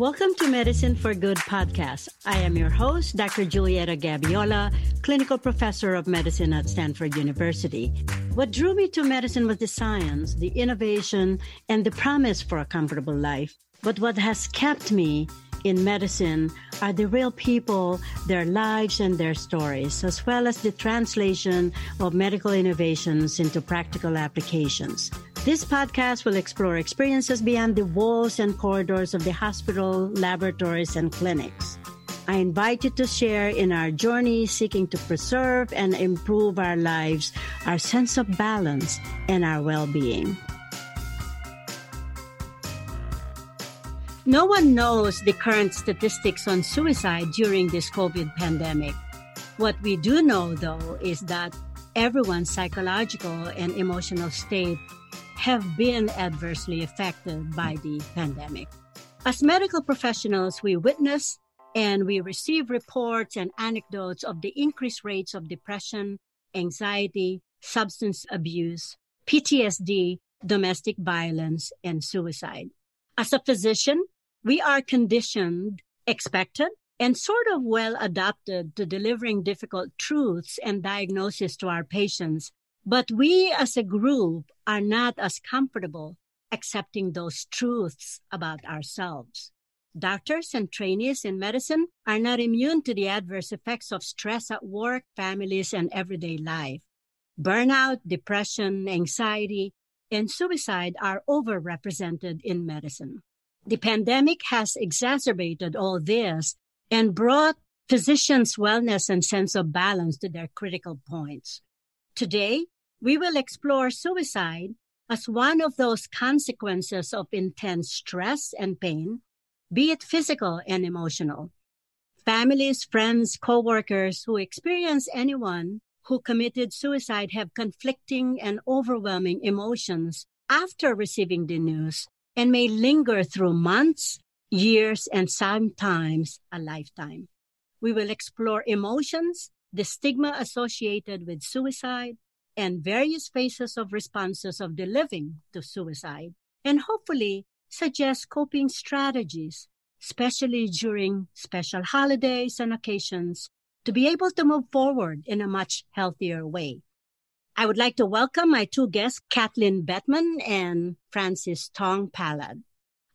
Welcome to Medicine for Good podcast. I am your host, Dr. Julieta Gabiola, clinical professor of medicine at Stanford University. What drew me to medicine was the science, the innovation, and the promise for a comfortable life. But what has kept me in medicine are the real people, their lives, and their stories, as well as the translation of medical innovations into practical applications. This podcast will explore experiences beyond the walls and corridors of the hospital, laboratories, and clinics. I invite you to share in our journey seeking to preserve and improve our lives, our sense of balance, and our well-being. No one knows the current statistics on suicide during this COVID pandemic. What we do know, though, is that everyone's psychological and emotional state have been adversely affected by the pandemic. As medical professionals, we witness and we receive reports and anecdotes of the increased rates of depression, anxiety, substance abuse, PTSD, domestic violence, and suicide. As a physician, we are conditioned, expected, and sort of well adapted to delivering difficult truths and diagnoses to our patients. But we as a group are not as comfortable accepting those truths about ourselves. Doctors and trainees in medicine are not immune to the adverse effects of stress at work, families, and everyday life. Burnout, depression, anxiety, and suicide are overrepresented in medicine. The pandemic has exacerbated all this and brought physicians' wellness and sense of balance to their critical points. Today, we will explore suicide as one of those consequences of intense stress and pain, be it physical and emotional. Families, friends, coworkers who experience anyone who committed suicide have conflicting and overwhelming emotions after receiving the news and may linger through months, years, and sometimes a lifetime. We will explore emotions, the stigma associated with suicide, and various phases of responses of the living to suicide, and hopefully suggest coping strategies, especially during special holidays and occasions, to be able to move forward in a much healthier way. I would like to welcome my two guests, Kathleen Bettman and Francis Tongpalad.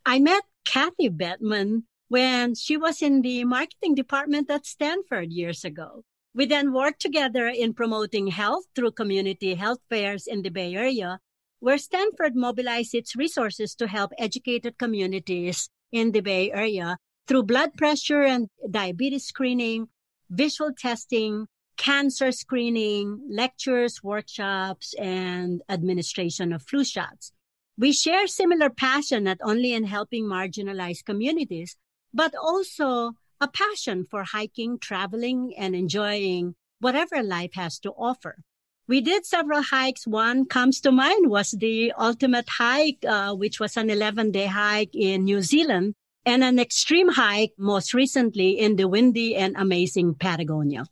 I met Kathy Bettman when she was in the marketing department at Stanford years ago. We then worked together in promoting health through community health fairs in the Bay Area, where Stanford mobilized its resources to help educated communities in the Bay Area through blood pressure and diabetes screening, visual testing, cancer screening, lectures, workshops, and administration of flu shots. We share similar passion not only in helping marginalized communities, but also a passion for hiking, traveling, and enjoying whatever life has to offer. We did several hikes. One comes to mind was the ultimate hike, which was an 11-day hike in New Zealand, and an extreme hike most recently in the windy and amazing Patagonia.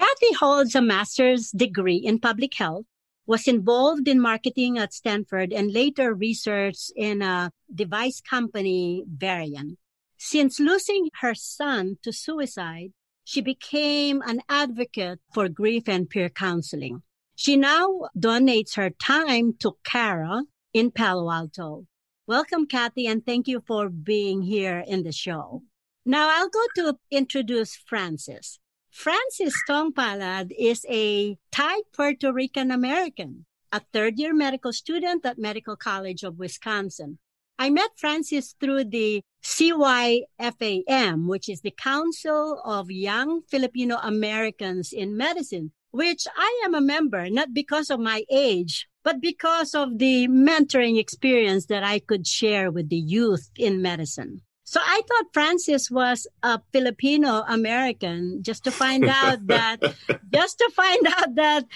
Kathy holds a master's degree in public health, was involved in marketing at Stanford, and later research in a device company, Varian. Since losing her son to suicide, she became an advocate for grief and peer counseling. She now donates her time to KARA in Palo Alto. Welcome, Kathy, and thank you for being here in the show. Now I'll go to introduce Francis. Francis Tongpalad is a Thai Puerto Rican American, a third-year medical student at Medical College of Wisconsin. I met Francis through the CYFAM, which is the Council of Young Filipino Americans in Medicine, which I am a member, not because of my age, but because of the mentoring experience that I could share with the youth in medicine. So I thought Francis was a Filipino American just to find out that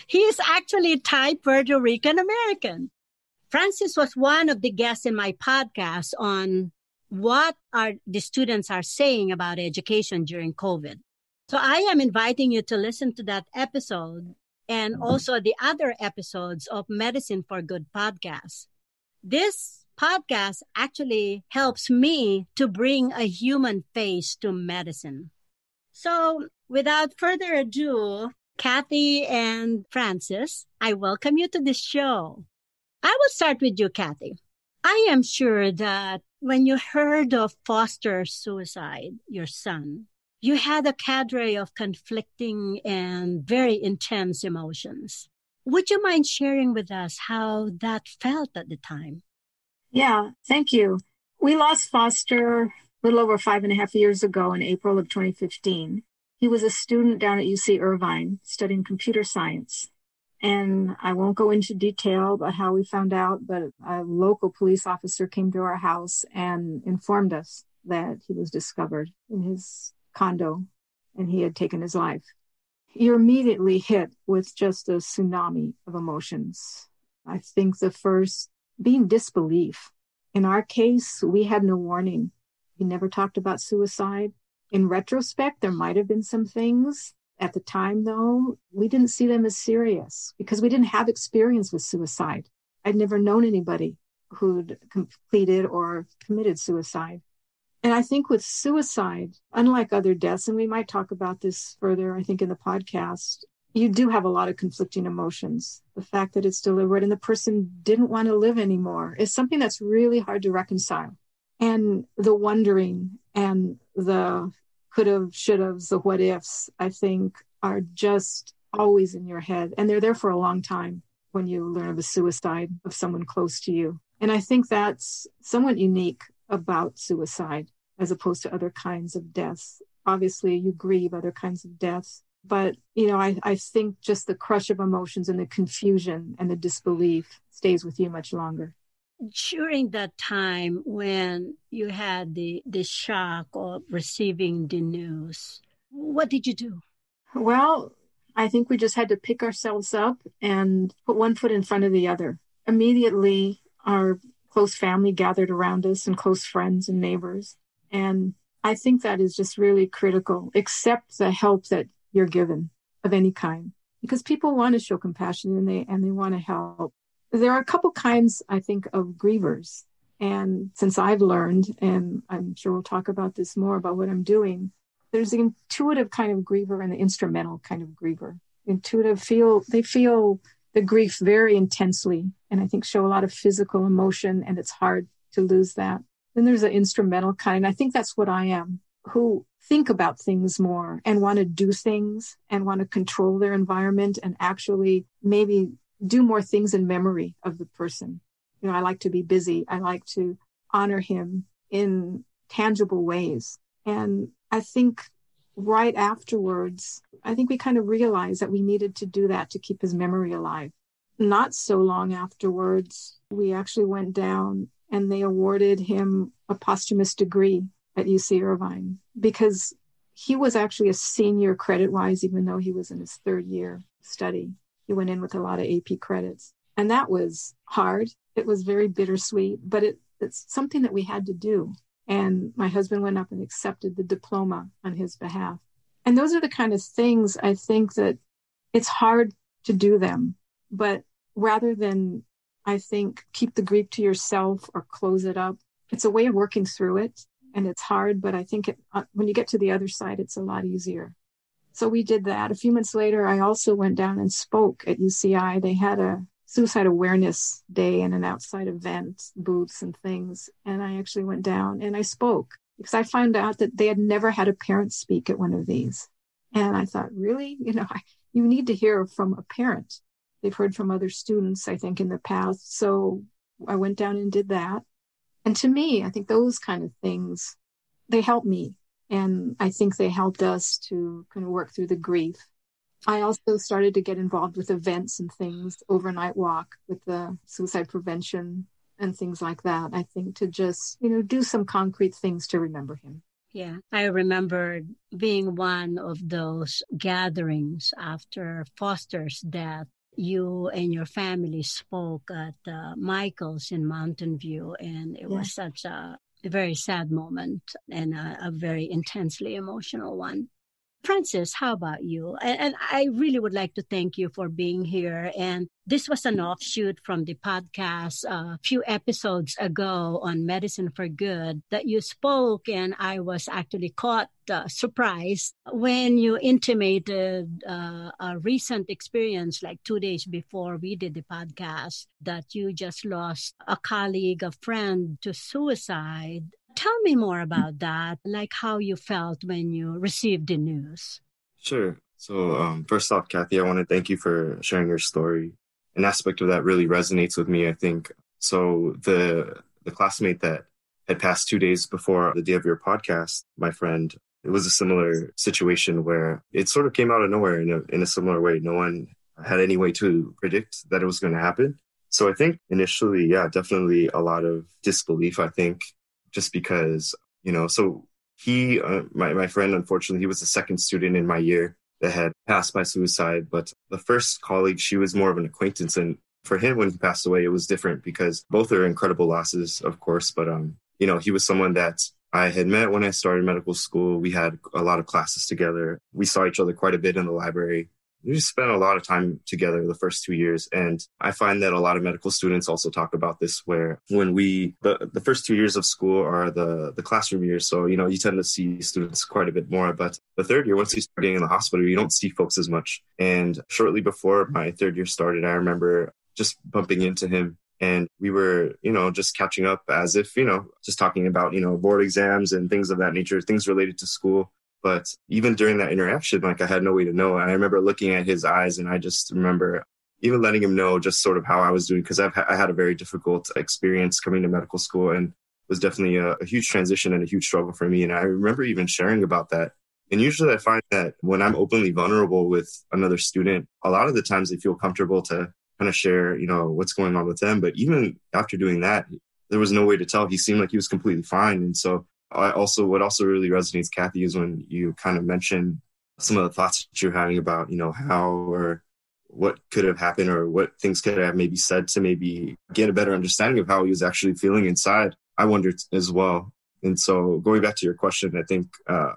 he is actually Thai Puerto Rican American. Francis was one of the guests in my podcast on what are the students are saying about education during COVID. So I am inviting you to listen to that episode and also the other episodes of Medicine for Good podcast. This podcast actually helps me to bring a human face to medicine. So without further ado, Kathy and Francis, I welcome you to this show. I will start with you, Kathy. I am sure that when you heard of Foster's suicide, your son, you had a cadre of conflicting and very intense emotions. Would you mind sharing with us how that felt at the time? Yeah, thank you. We lost Foster a little over 5.5 years ago in April of 2015. He was a student down at UC Irvine studying computer science. And I won't go into detail about how we found out, but a local police officer came to our house and informed us that he was discovered in his condo and he had taken his life. You're immediately hit with just a tsunami of emotions. I think the first being disbelief. In our case, we had no warning. We never talked about suicide. In retrospect, there might have been some things. At the time, though, we didn't see them as serious because we didn't have experience with suicide. I'd never known anybody who'd completed or committed suicide. And I think with suicide, unlike other deaths, and we might talk about this further, I think, in the podcast, you do have a lot of conflicting emotions. The fact that it's deliberate and the person didn't want to live anymore is something that's really hard to reconcile. And the wondering and the could have, should have, the what ifs, I think, are just always in your head. And they're there for a long time when you learn of a suicide of someone close to you. And I think that's somewhat unique about suicide as opposed to other kinds of deaths. Obviously, you grieve other kinds of deaths. But, you know, I think just the crush of emotions and the confusion and the disbelief stays with you much longer. During that time when you had the shock of receiving the news, what did you do? Well, I think we just had to pick ourselves up and put one foot in front of the other. Immediately, our close family gathered around us and close friends and neighbors. And I think that is just really critical, except the help that you're given of any kind, because people want to show compassion and they want to help. There are a couple kinds, I think, of grievers. And since I've learned, and I'm sure we'll talk about this more about what I'm doing, there's the intuitive kind of griever and the instrumental kind of griever. Intuitive feel the grief very intensely, and I think show a lot of physical emotion, and it's hard to lose that. Then there's the instrumental kind. I think that's what I am, who think about things more and want to do things and want to control their environment and actually maybe do more things in memory of the person. You know, I like to be busy. I like to honor him in tangible ways. And I think right afterwards, I think we kind of realized that we needed to do that to keep his memory alive. Not so long afterwards, we actually went down and they awarded him a posthumous degree at UC Irvine because he was actually a senior credit-wise, even though he was in his third year study. He went in with a lot of AP credits. And that was hard. It was very bittersweet, but it's something that we had to do. And my husband went up and accepted the diploma on his behalf. And those are the kind of things I think that it's hard to do them. But rather than, I think, keep the grief to yourself or close it up, it's a way of working through it. And it's hard, but I think when you get to the other side, it's a lot easier. So we did that. A few months later, I also went down and spoke at UCI. They had a suicide awareness day and an outside event, booths and things. And I actually went down and I spoke because I found out that they had never had a parent speak at one of these. And I thought, really? You know, you need to hear from a parent. They've heard from other students, I think, in the past. So I went down and did that. And to me, I think those kind of things, they help me. And I think they helped us to kind of work through the grief. I also started to get involved with events and things, overnight walk with the suicide prevention and things like that. I think to just, you know, do some concrete things to remember him. Yeah, I remember being one of those gatherings after Foster's death. You and your family spoke at Michael's in Mountain View, and it was such a very sad moment and a very intensely emotional one. Francis, how about you? And I really would like to thank you for being here. And this was an offshoot from the podcast a few episodes ago on Medicine for Good that you spoke, and I was actually caught surprised when you intimated a recent experience like 2 days before we did the podcast that you just lost a colleague, a friend to suicide. Tell me more about that, like how you felt when you received the news. Sure. So first off, Kathy, I want to thank you for sharing your story. An aspect of that really resonates with me, I think. So the classmate that had passed 2 days before the day of your podcast, my friend, it was a similar situation where it sort of came out of nowhere in a similar way. No one had any way to predict that it was going to happen. So I think initially, yeah, definitely a lot of disbelief, I think, just because, so he, my friend, unfortunately, he was the second student in my year that had passed by suicide. But the first colleague, she was more of an acquaintance. And for him, when he passed away, it was different because both are incredible losses, of course. But, he was someone that I had met when I started medical school. We had a lot of classes together. We saw each other quite a bit in the library. We just spent a lot of time together the first 2 years. And I find that a lot of medical students also talk about this, where when the first 2 years of school are the classroom years. So, you tend to see students quite a bit more. But the third year, once you start getting in the hospital, you don't see folks as much. And shortly before my third year started, I remember just bumping into him. And we were, just catching up as if, just talking about, board exams and things of that nature, things related to school. But even during that interaction, I had no way to know. And I remember looking at his eyes, and I just remember even letting him know just sort of how I was doing, because I had a very difficult experience coming to medical school, and was definitely a huge transition and a huge struggle for me. And I remember even sharing about that. And usually I find that when I'm openly vulnerable with another student, a lot of the times they feel comfortable to kind of share, what's going on with them. But even after doing that, there was no way to tell. He seemed like he was completely fine. And so what also really resonates, Kathy, is when you kind of mention some of the thoughts that you're having about, how or what could have happened or what things could have maybe said to maybe get a better understanding of how he was actually feeling inside. I wondered as well. And so going back to your question, I think a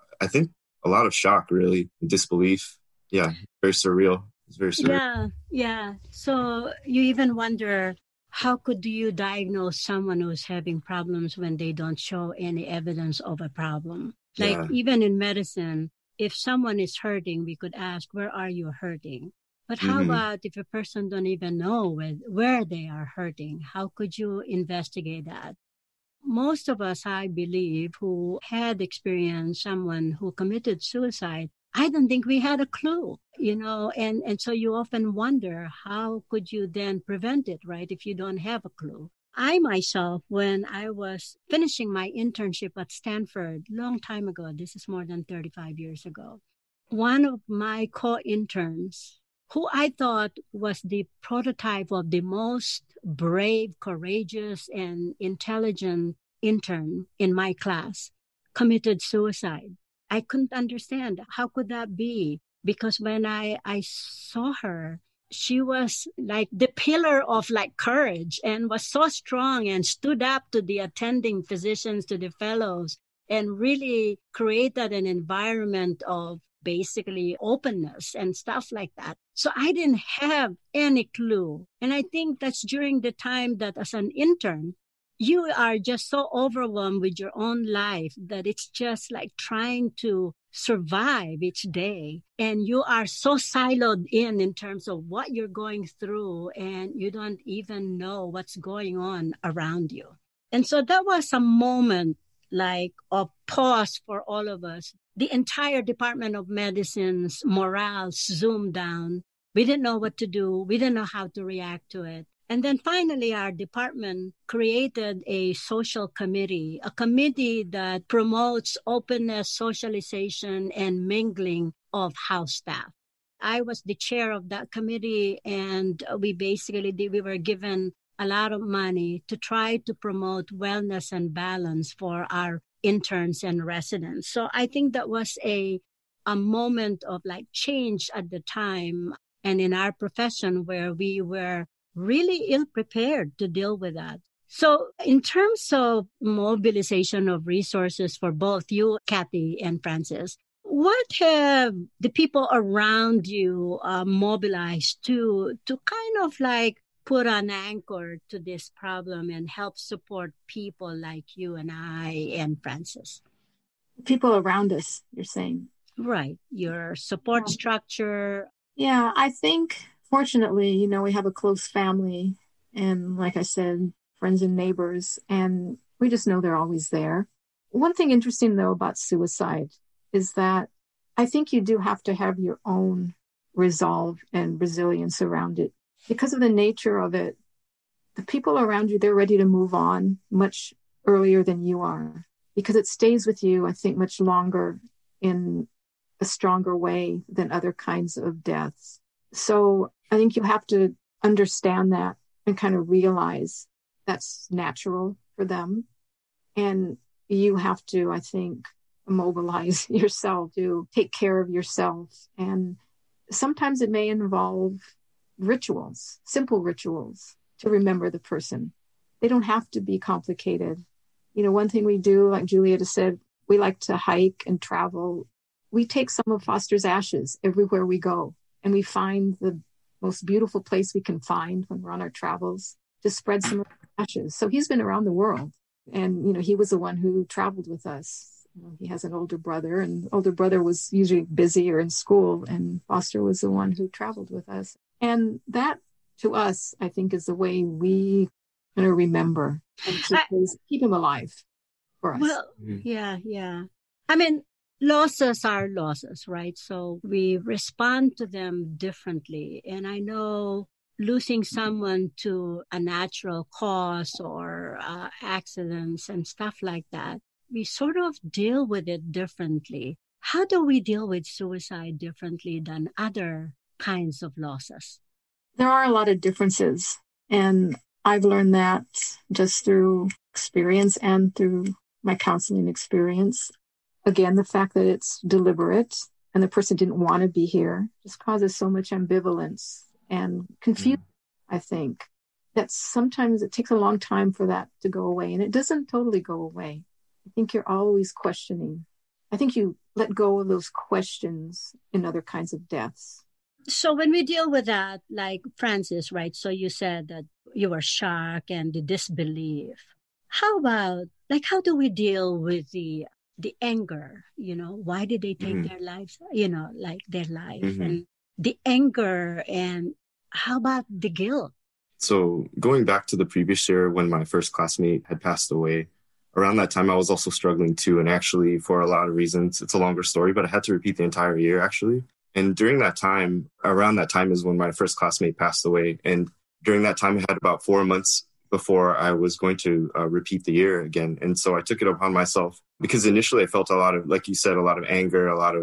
lot of shock, really, and disbelief. Yeah, very surreal. It's very surreal. Yeah. So you even wonder, how could you diagnose someone who's having problems when they don't show any evidence of a problem? Like even in medicine, if someone is hurting, we could ask, where are you hurting? But how about if a person don't even know where they are hurting? How could you investigate that? Most of us, I believe, who had experienced someone who committed suicide, I don't think we had a clue, and so you often wonder, how could you then prevent it, right, if you don't have a clue? I myself, when I was finishing my internship at Stanford, long time ago, this is more than 35 years ago, one of my co-interns, who I thought was the prototype of the most brave, courageous, and intelligent intern in my class, committed suicide. I couldn't understand. How could that be? Because when I saw her, she was like the pillar of courage and was so strong and stood up to the attending physicians, to the fellows, and really created an environment of basically openness and stuff like that. So I didn't have any clue. And I think that's during the time that as an intern, you are just so overwhelmed with your own life that it's just like trying to survive each day. And you are so siloed in terms of what you're going through, and you don't even know what's going on around you. And so that was a moment of pause for all of us. The entire Department of Medicine's morale zoomed down. We didn't know what to do. We didn't know how to react to it. And then finally, our department created a social committee, a committee that promotes openness, socialization, and mingling of house staff. I was the chair of that committee, and we were given a lot of money to try to promote wellness and balance for our interns and residents. So I think that was a moment of change at the time and in our profession where we were really ill-prepared to deal with that. So in terms of mobilization of resources for both you, Kathy, and Francis, What have the people around you mobilized to kind of like put an anchor to this problem and help support people like you and I and Francis? People around us, you're saying? Right. Your support structure. Yeah, I think, fortunately, you know, we have a close family and, like I said, friends and neighbors, and we just know they're always there. One thing interesting, though, about suicide is that I think you do have to have your own resolve and resilience around it. Because of the nature of it, the people around you, they're ready to move on much earlier than you are, because it stays with you, I think, much longer in a stronger way than other kinds of deaths. So I think you have to understand that and kind of realize that's natural for them. And you have to, I think, mobilize yourself to take care of yourself. And sometimes it may involve rituals, simple rituals to remember the person. They don't have to be complicated. You know, one thing we do, like Julieta said, we like to hike and travel. We take some of Foster's ashes everywhere we go, and we find the most beautiful place we can find when we're on our travels to spread some of the ashes. So he's been around the world, and, you know, he was the one who traveled with us. He has an older brother, and older brother was usually busy or in school, and Foster was the one who traveled with us. And that, to us, I think, is the way we kind of remember and keep him alive for us. Well, yeah. I mean, losses are losses, right? So we respond to them differently. And I know losing someone to a natural cause or accidents and stuff like that, we sort of deal with it differently. How do we deal with suicide differently than other kinds of losses? There are a lot of differences. And I've learned that just through experience and through my counseling experience. Again, the fact that it's deliberate and the person didn't want to be here just causes so much ambivalence and confusion, I think. That sometimes it takes a long time for that to go away. And it doesn't totally go away. I think you're always questioning. I think you let go of those questions in other kinds of deaths. So when we deal with that, like Francis, right? So you said that you were shocked and the disbelief. How about, like, how do we deal with the anger? You know, why did they take their lives, you know, like their life and the anger, and how about the guilt? So going back to the previous year when my first classmate had passed away, around that time, I was also struggling too. And actually, for a lot of reasons, it's a longer story, but I had to repeat the entire year, actually. And during that time, around that time is when my first classmate passed away. And during that time, I had about 4 months before I was going to repeat the year again. And so I took it upon myself, because initially I felt a lot of, like you said, a lot of anger, I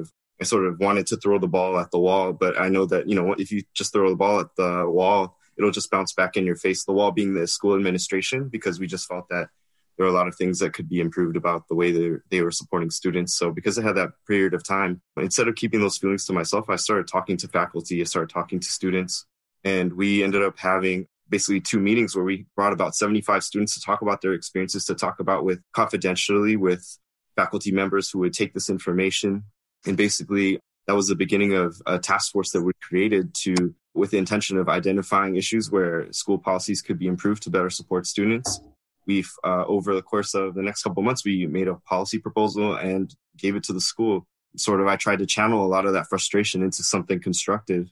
sort of wanted to throw the ball at the wall. But I know that, you know, if you just throw the ball at the wall, it'll just bounce back in your face. The wall being the school administration, because we just felt that there are a lot of things that could be improved about the way they were supporting students. So because I had that period of time, instead of keeping those feelings to myself, I started talking to faculty, I started talking to students. And we ended up having basically 2 meetings where we brought about 75 students to talk about their experiences, to talk about with confidentially with faculty members who would take this information. And basically, that was the beginning of a task force that we created to, with the intention of identifying issues where school policies could be improved to better support students. We've, over the course of the next couple of months, we made a policy proposal and gave it to the school. Sort of, I tried to channel a lot of that frustration into something constructive.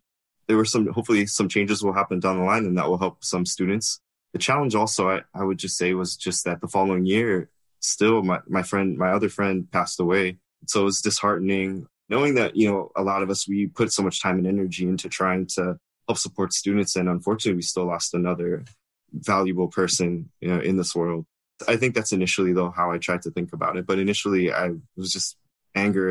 There were hopefully some changes will happen down the line, and that will help some students. The challenge also, I would just say, was just that the following year, still my other friend passed away. So it was disheartening knowing that, you know, a lot of us, we put so much time and energy into trying to help support students. And unfortunately, we still lost another valuable person, you know, in this world. I think that's initially, though, how I tried to think about it. But initially, it was just anger.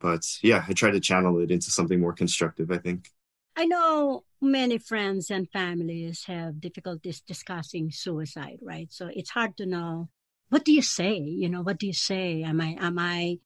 But I tried to channel it into something more constructive, I think. I know many friends and families have difficulties discussing suicide, right? So it's hard to know, what do you say? You know, what do you say? Am I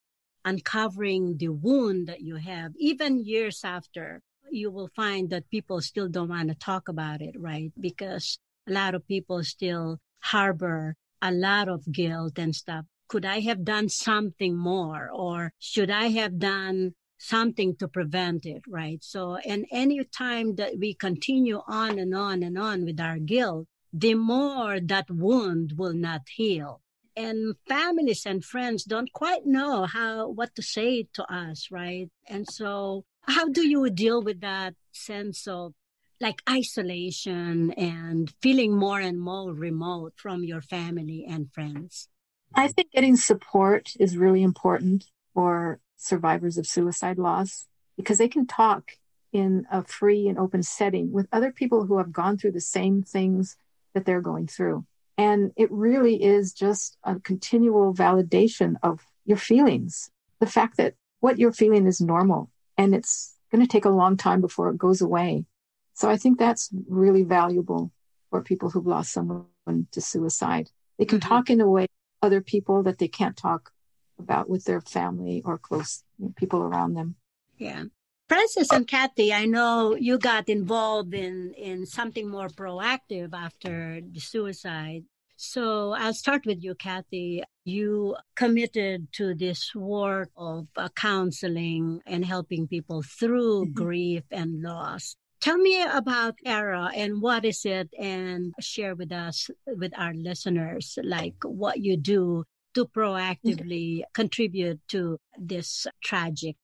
uncovering the wound that you have? Even years after, you will find that people still don't want to talk about it, right? Because a lot of people still harbor a lot of guilt and stuff. could I have done something more, or should I have done something to prevent it, right? So, and any time that we continue on and on and on with our guilt, the more that wound will not heal. And families and friends don't quite know what to say to us, right? And so how do you deal with that sense of like isolation and feeling more and more remote from your family and friends? I think getting support is really important for survivors of suicide loss, because they can talk in a free and open setting with other people who have gone through the same things that they're going through. And it really is just a continual validation of your feelings. The fact that what you're feeling is normal, and it's going to take a long time before it goes away. So I think that's really valuable for people who've lost someone to suicide. They can talk in a way other people that they can't talk about with their family or close people around them. Yeah. Francis and Kathy, I know you got involved in something more proactive after the suicide. So I'll start with you, Kathy. You committed to this work of counseling and helping people through grief and loss. Tell me about KARA and what is it, and share with us, with our listeners, like what you do to proactively contribute to this tragic,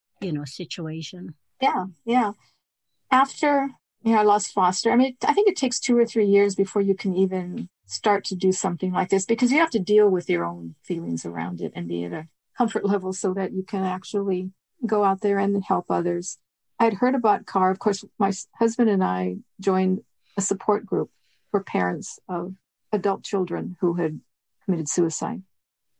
situation. Yeah. After, I lost Foster, I think it takes 2 or 3 years before you can even start to do something like this, because you have to deal with your own feelings around it and be at a comfort level so that you can actually go out there and help others. I'd heard about KARA. Of course, my husband and I joined a support group for parents of adult children who had committed suicide.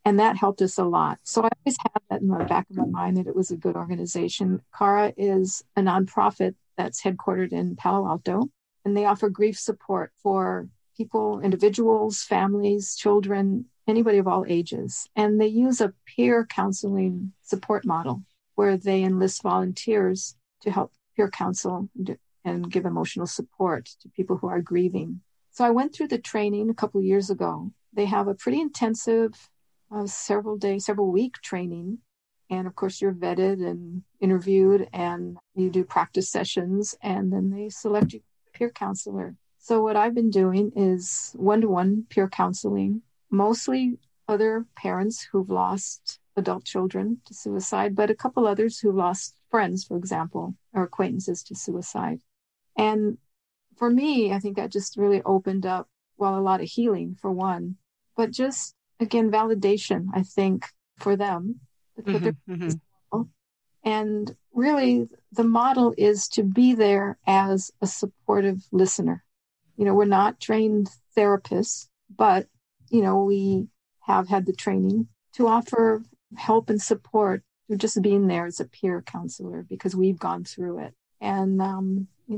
And that helped us a lot. So I always had that in the back of my mind that it was a good organization. KARA is a nonprofit that's headquartered in Palo Alto, and they offer grief support for people, individuals, families, children, anybody of all ages. And they use a peer counseling support model where they enlist volunteers to help peer counsel and give emotional support to people who are grieving. So I went through the training a couple of years ago. They have a pretty intensive several week training. And of course, you're vetted and interviewed, and you do practice sessions, and then they select you peer counselor. So what I've been doing is one-to-one peer counseling, mostly other parents who've lost adult children to suicide, but a couple others who lost friends, for example, or acquaintances to suicide. And for me, I think that just really opened up, a lot of healing for one, but just again, validation, I think, for them. And really, the model is to be there as a supportive listener. We're not trained therapists, but, we have had the training to offer help and support through just being there as a peer counselor, because we've gone through it. And,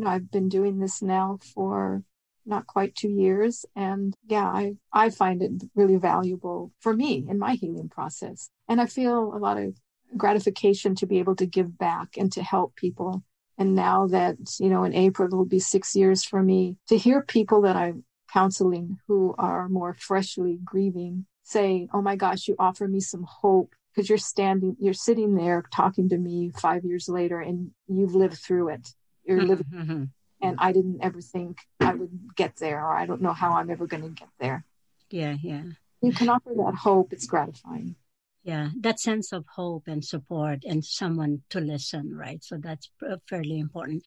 I've been doing this now for not quite 2 years. And I find it really valuable for me in my healing process. And I feel a lot of gratification to be able to give back and to help people. And now that, in April, it'll be 6 years for me to hear people that I'm counseling who are more freshly grieving say, oh my gosh, you offer me some hope, because you're sitting there talking to me 5 years later and you've lived through it. You're living. And I didn't ever think I would get there, or I don't know how I'm ever going to get there. Yeah. You can offer that hope. It's gratifying. Yeah, that sense of hope and support and someone to listen, right? So that's fairly important.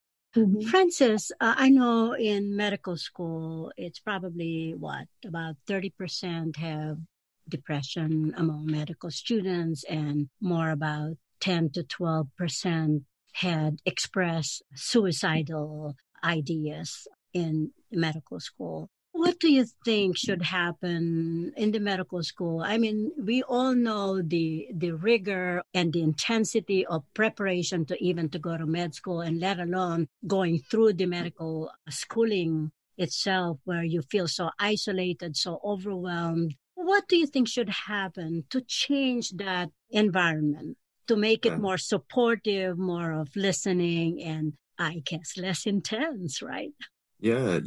Francis, I know in medical school, it's probably about 30% have depression among medical students, and more about 10 to 12% had expressed suicidal ideas in medical school. What do you think should happen in the medical school? We all know the rigor and the intensity of preparation to go to med school, and let alone going through the medical schooling itself, where you feel so isolated, so overwhelmed. What do you think should happen to change that environment, to make it more supportive, more of listening, and I guess less intense, right? Yeah.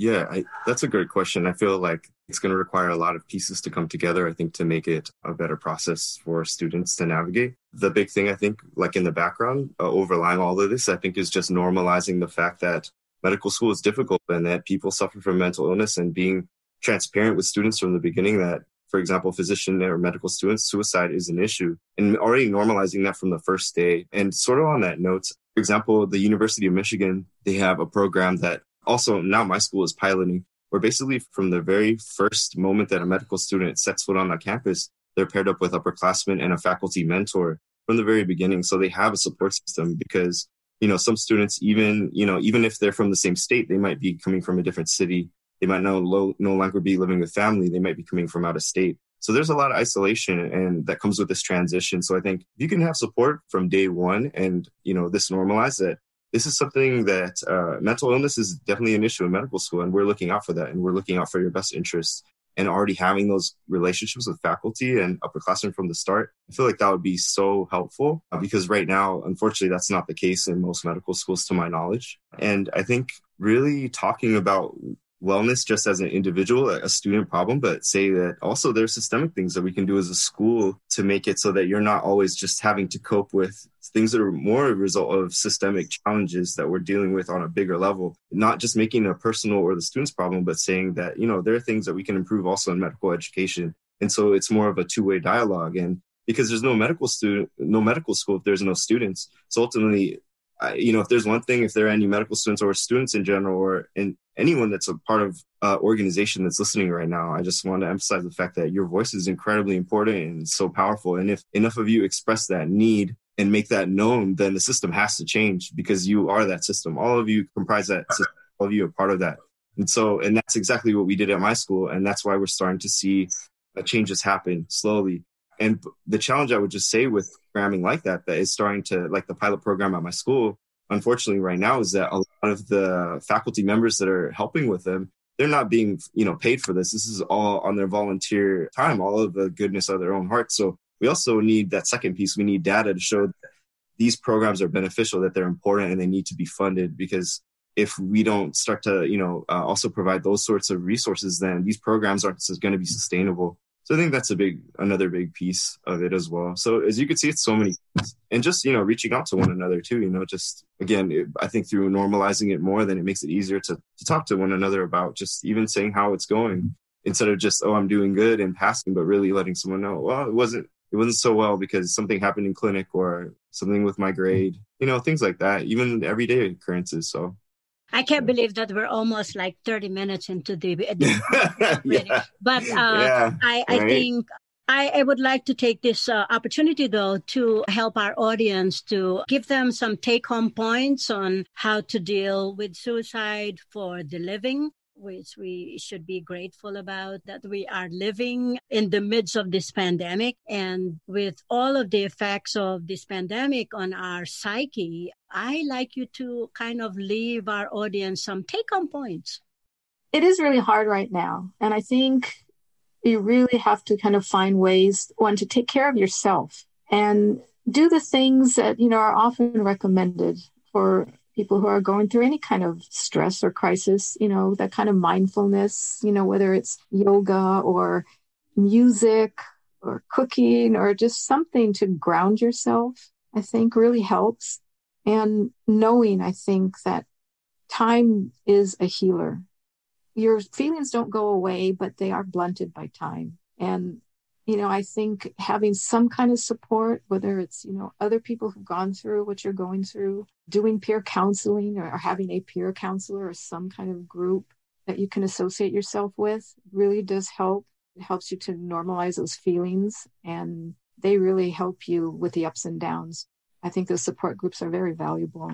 That's a great question. I feel like It's going to require a lot of pieces to come together, I think, to make it a better process for students to navigate. The big thing, I think, like in the background, overlying all of this, I think, is just normalizing the fact that medical school is difficult and that people suffer from mental illness, and being transparent with students from the beginning that, for example, physician or medical students, suicide is an issue, and already normalizing that from the first day. And sort of on that note, for example, the University of Michigan, they have a program that also now my school is piloting, where basically from the very first moment that a medical student sets foot on a campus, they're paired up with upperclassmen and a faculty mentor from the very beginning. So they have a support system because, you know, some students, even if they're from the same state, they might be coming from a different city. They might no longer be living with family. They might be coming from out of state. So there's a lot of isolation and that comes with this transition. So I think if you can have support from day one and, you know, this normalize that this is something that mental illness is definitely an issue in medical school, and we're looking out for that, and we're looking out for your best interests, and already having those relationships with faculty and upperclassmen from the start. I feel like that would be so helpful because right now, unfortunately, that's not the case in most medical schools to my knowledge. And I think really talking about wellness just as an individual, a student problem, but say that also there's systemic things that we can do as a school to make it so that you're not always just having to cope with things that are more a result of systemic challenges that we're dealing with on a bigger level, not just making it a personal or the student's problem, but saying that, you know, there are things that we can improve also in medical education. And so it's more of a two-way dialogue. And because there's no medical school if there's no students. So ultimately, you know, if there's one thing, if there are any medical students or students in general, or in anyone that's a part of organization that's listening right now, I just want to emphasize the fact that your voice is incredibly important and so powerful. And if enough of you express that need and make that known, then the system has to change because you are that system. All of you comprise that system. All of you are part of that. And that's exactly what we did at my school. And that's why we're starting to see changes happen slowly. And the challenge I would just say with programming like that is starting to, like the pilot program at my school, unfortunately right now, is that a lot of the faculty members that are helping with them, they're not being, you know, paid for this. This is all on their volunteer time, all of the goodness of their own hearts. So we also need that second piece. We need data to show that these programs are beneficial, that they're important, and they need to be funded, because if we don't start to, you know, also provide those sorts of resources, then these programs aren't going to be sustainable. So I think that's another big piece of it as well. So as you can see, it's so many things. And just, you know, reaching out to one another too, you know, just again, I think through normalizing it more, then it makes it easier to talk to one another about just even saying how it's going, instead of just, oh, I'm doing good and passing, but really letting someone know, well, it wasn't so well because something happened in clinic or something with my grade, you know, things like that, even everyday occurrences. So I can't believe that we're almost like 30 minutes into the yeah. But I right? think I would like to take this opportunity, though, to help our audience, to give them some take-home points on how to deal with suicide for the living, which we should be grateful about, that we are living in the midst of this pandemic. And with all of the effects of this pandemic on our psyche, I like you to kind of leave our audience some take-home points. It is really hard right now. And I think you really have to kind of find ways, one, to take care of yourself and do the things that, you know, are often recommended for people who are going through any kind of stress or crisis, you know, that kind of mindfulness, you know, whether it's yoga or music or cooking or just something to ground yourself, I think really helps. And knowing, I think, that time is a healer. Your feelings don't go away, but they are blunted by time. And, you know, I think having some kind of support, whether it's, you know, other people who've gone through what you're going through, doing peer counseling or having a peer counselor or some kind of group that you can associate yourself with really does help. It helps you to normalize those feelings, and they really help you with the ups and downs. I think those support groups are very valuable.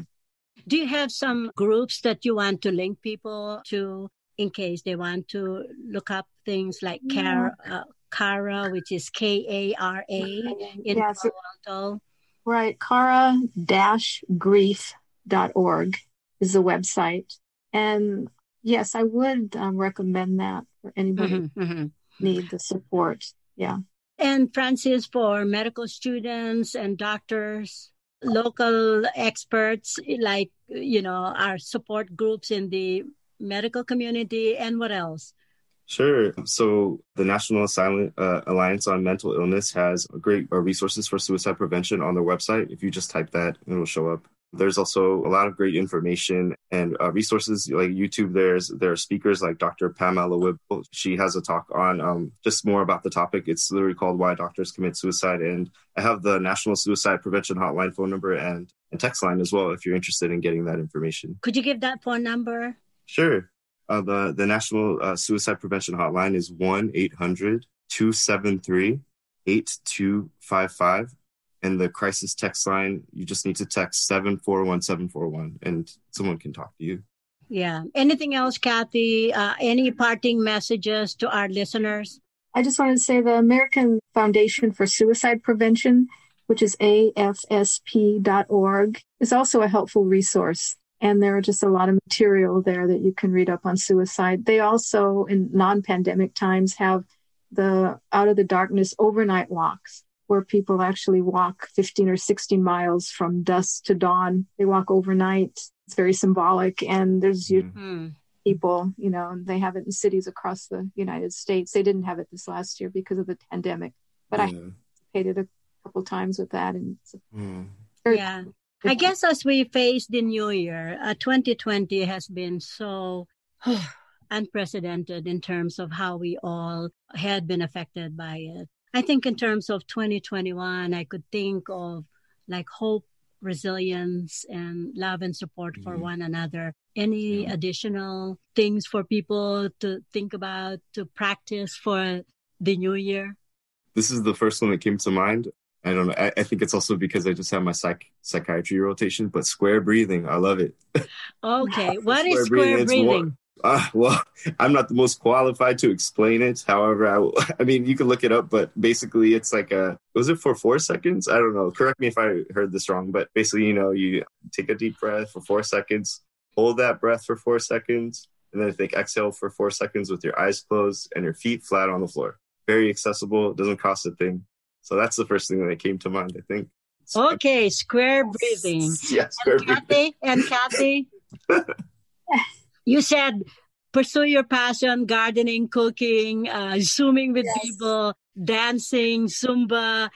Do you have some groups that you want to link people to in case they want to look up things like KARA, which is KARA in Toronto? Right. KARA-grief.org is the website. And yes, I would recommend that for anybody who needs the support. Yeah. And Francis, for medical students and doctors, local experts, like, you know, our support groups in the medical community, and what else? Sure. So the National Alliance on Mental Illness has great resources for suicide prevention on their website. If you just type that, it'll show up. There's also a lot of great information and resources like YouTube. There are speakers like Dr. Pamela Wible. She has a talk on just more about the topic. It's literally called Why Doctors Commit Suicide. And I have the National Suicide Prevention Hotline phone number and text line as well if you're interested in getting that information. Could you give that phone number? Sure. The National Suicide Prevention Hotline is 1-800-273-8255. And the crisis text line, you just need to text 741741 and someone can talk to you. Yeah. Anything else, Kathy? Any parting messages to our listeners? I just wanted to say the American Foundation for Suicide Prevention, which is AFSP.org, is also a helpful resource. And there are just a lot of material there that you can read up on suicide. They also, in non-pandemic times, have the Out of the Darkness overnight walks, where people actually walk 15 or 16 miles from dusk to dawn. They walk overnight. It's very symbolic. And there's people, you know, and they have it in cities across the United States. They didn't have it this last year because of the pandemic. But I participated a couple times with that. And I guess as we face the new year, 2020 has been so unprecedented in terms of how we all had been affected by it. I think in terms of 2021, I could think of like hope, resilience, and love and support for one another. Any additional things for people to think about, to practice for the new year? This is the first one that came to mind. I don't know. I think it's also because I just had my psychiatry rotation, but square breathing. I love it. Okay. What is square breathing? Well, I'm not the most qualified to explain it. However, I mean, you can look it up, but basically it's like was it for 4 seconds? I don't know. Correct me if I heard this wrong, but basically, you take a deep breath for 4 seconds, hold that breath for 4 seconds, and then think exhale for 4 seconds with your eyes closed and your feet flat on the floor. Very accessible. Doesn't cost a thing. So that's the first thing that came to mind, I think. Okay. Square breathing. Yeah, Kathy. You said pursue your passion, gardening, cooking, Zooming with people, dancing, Zumba.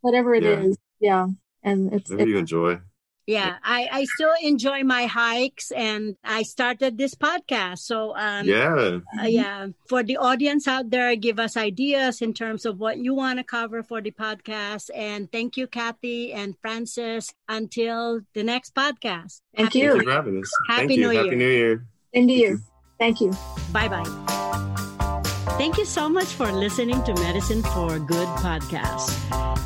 Whatever it is. Yeah. And it's whatever you enjoy. Yeah. I still enjoy my hikes and I started this podcast. So for the audience out there, give us ideas in terms of what you want to cover for the podcast. And thank you, Kathy and Francis. Until the next podcast. Thank you. Thank you for having us. Happy New Year. Happy New Year. Thank you. Bye-bye. Thank you so much for listening to Medicine for Good podcast.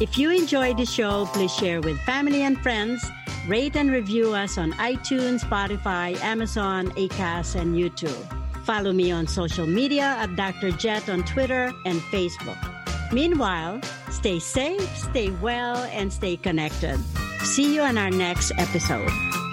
If you enjoyed the show, please share with family and friends, rate and review us on iTunes, Spotify, Amazon, Acast, and YouTube. Follow me on social media at Dr. Jet on Twitter and Facebook. Meanwhile, stay safe, stay well, and stay connected. See you on our next episode.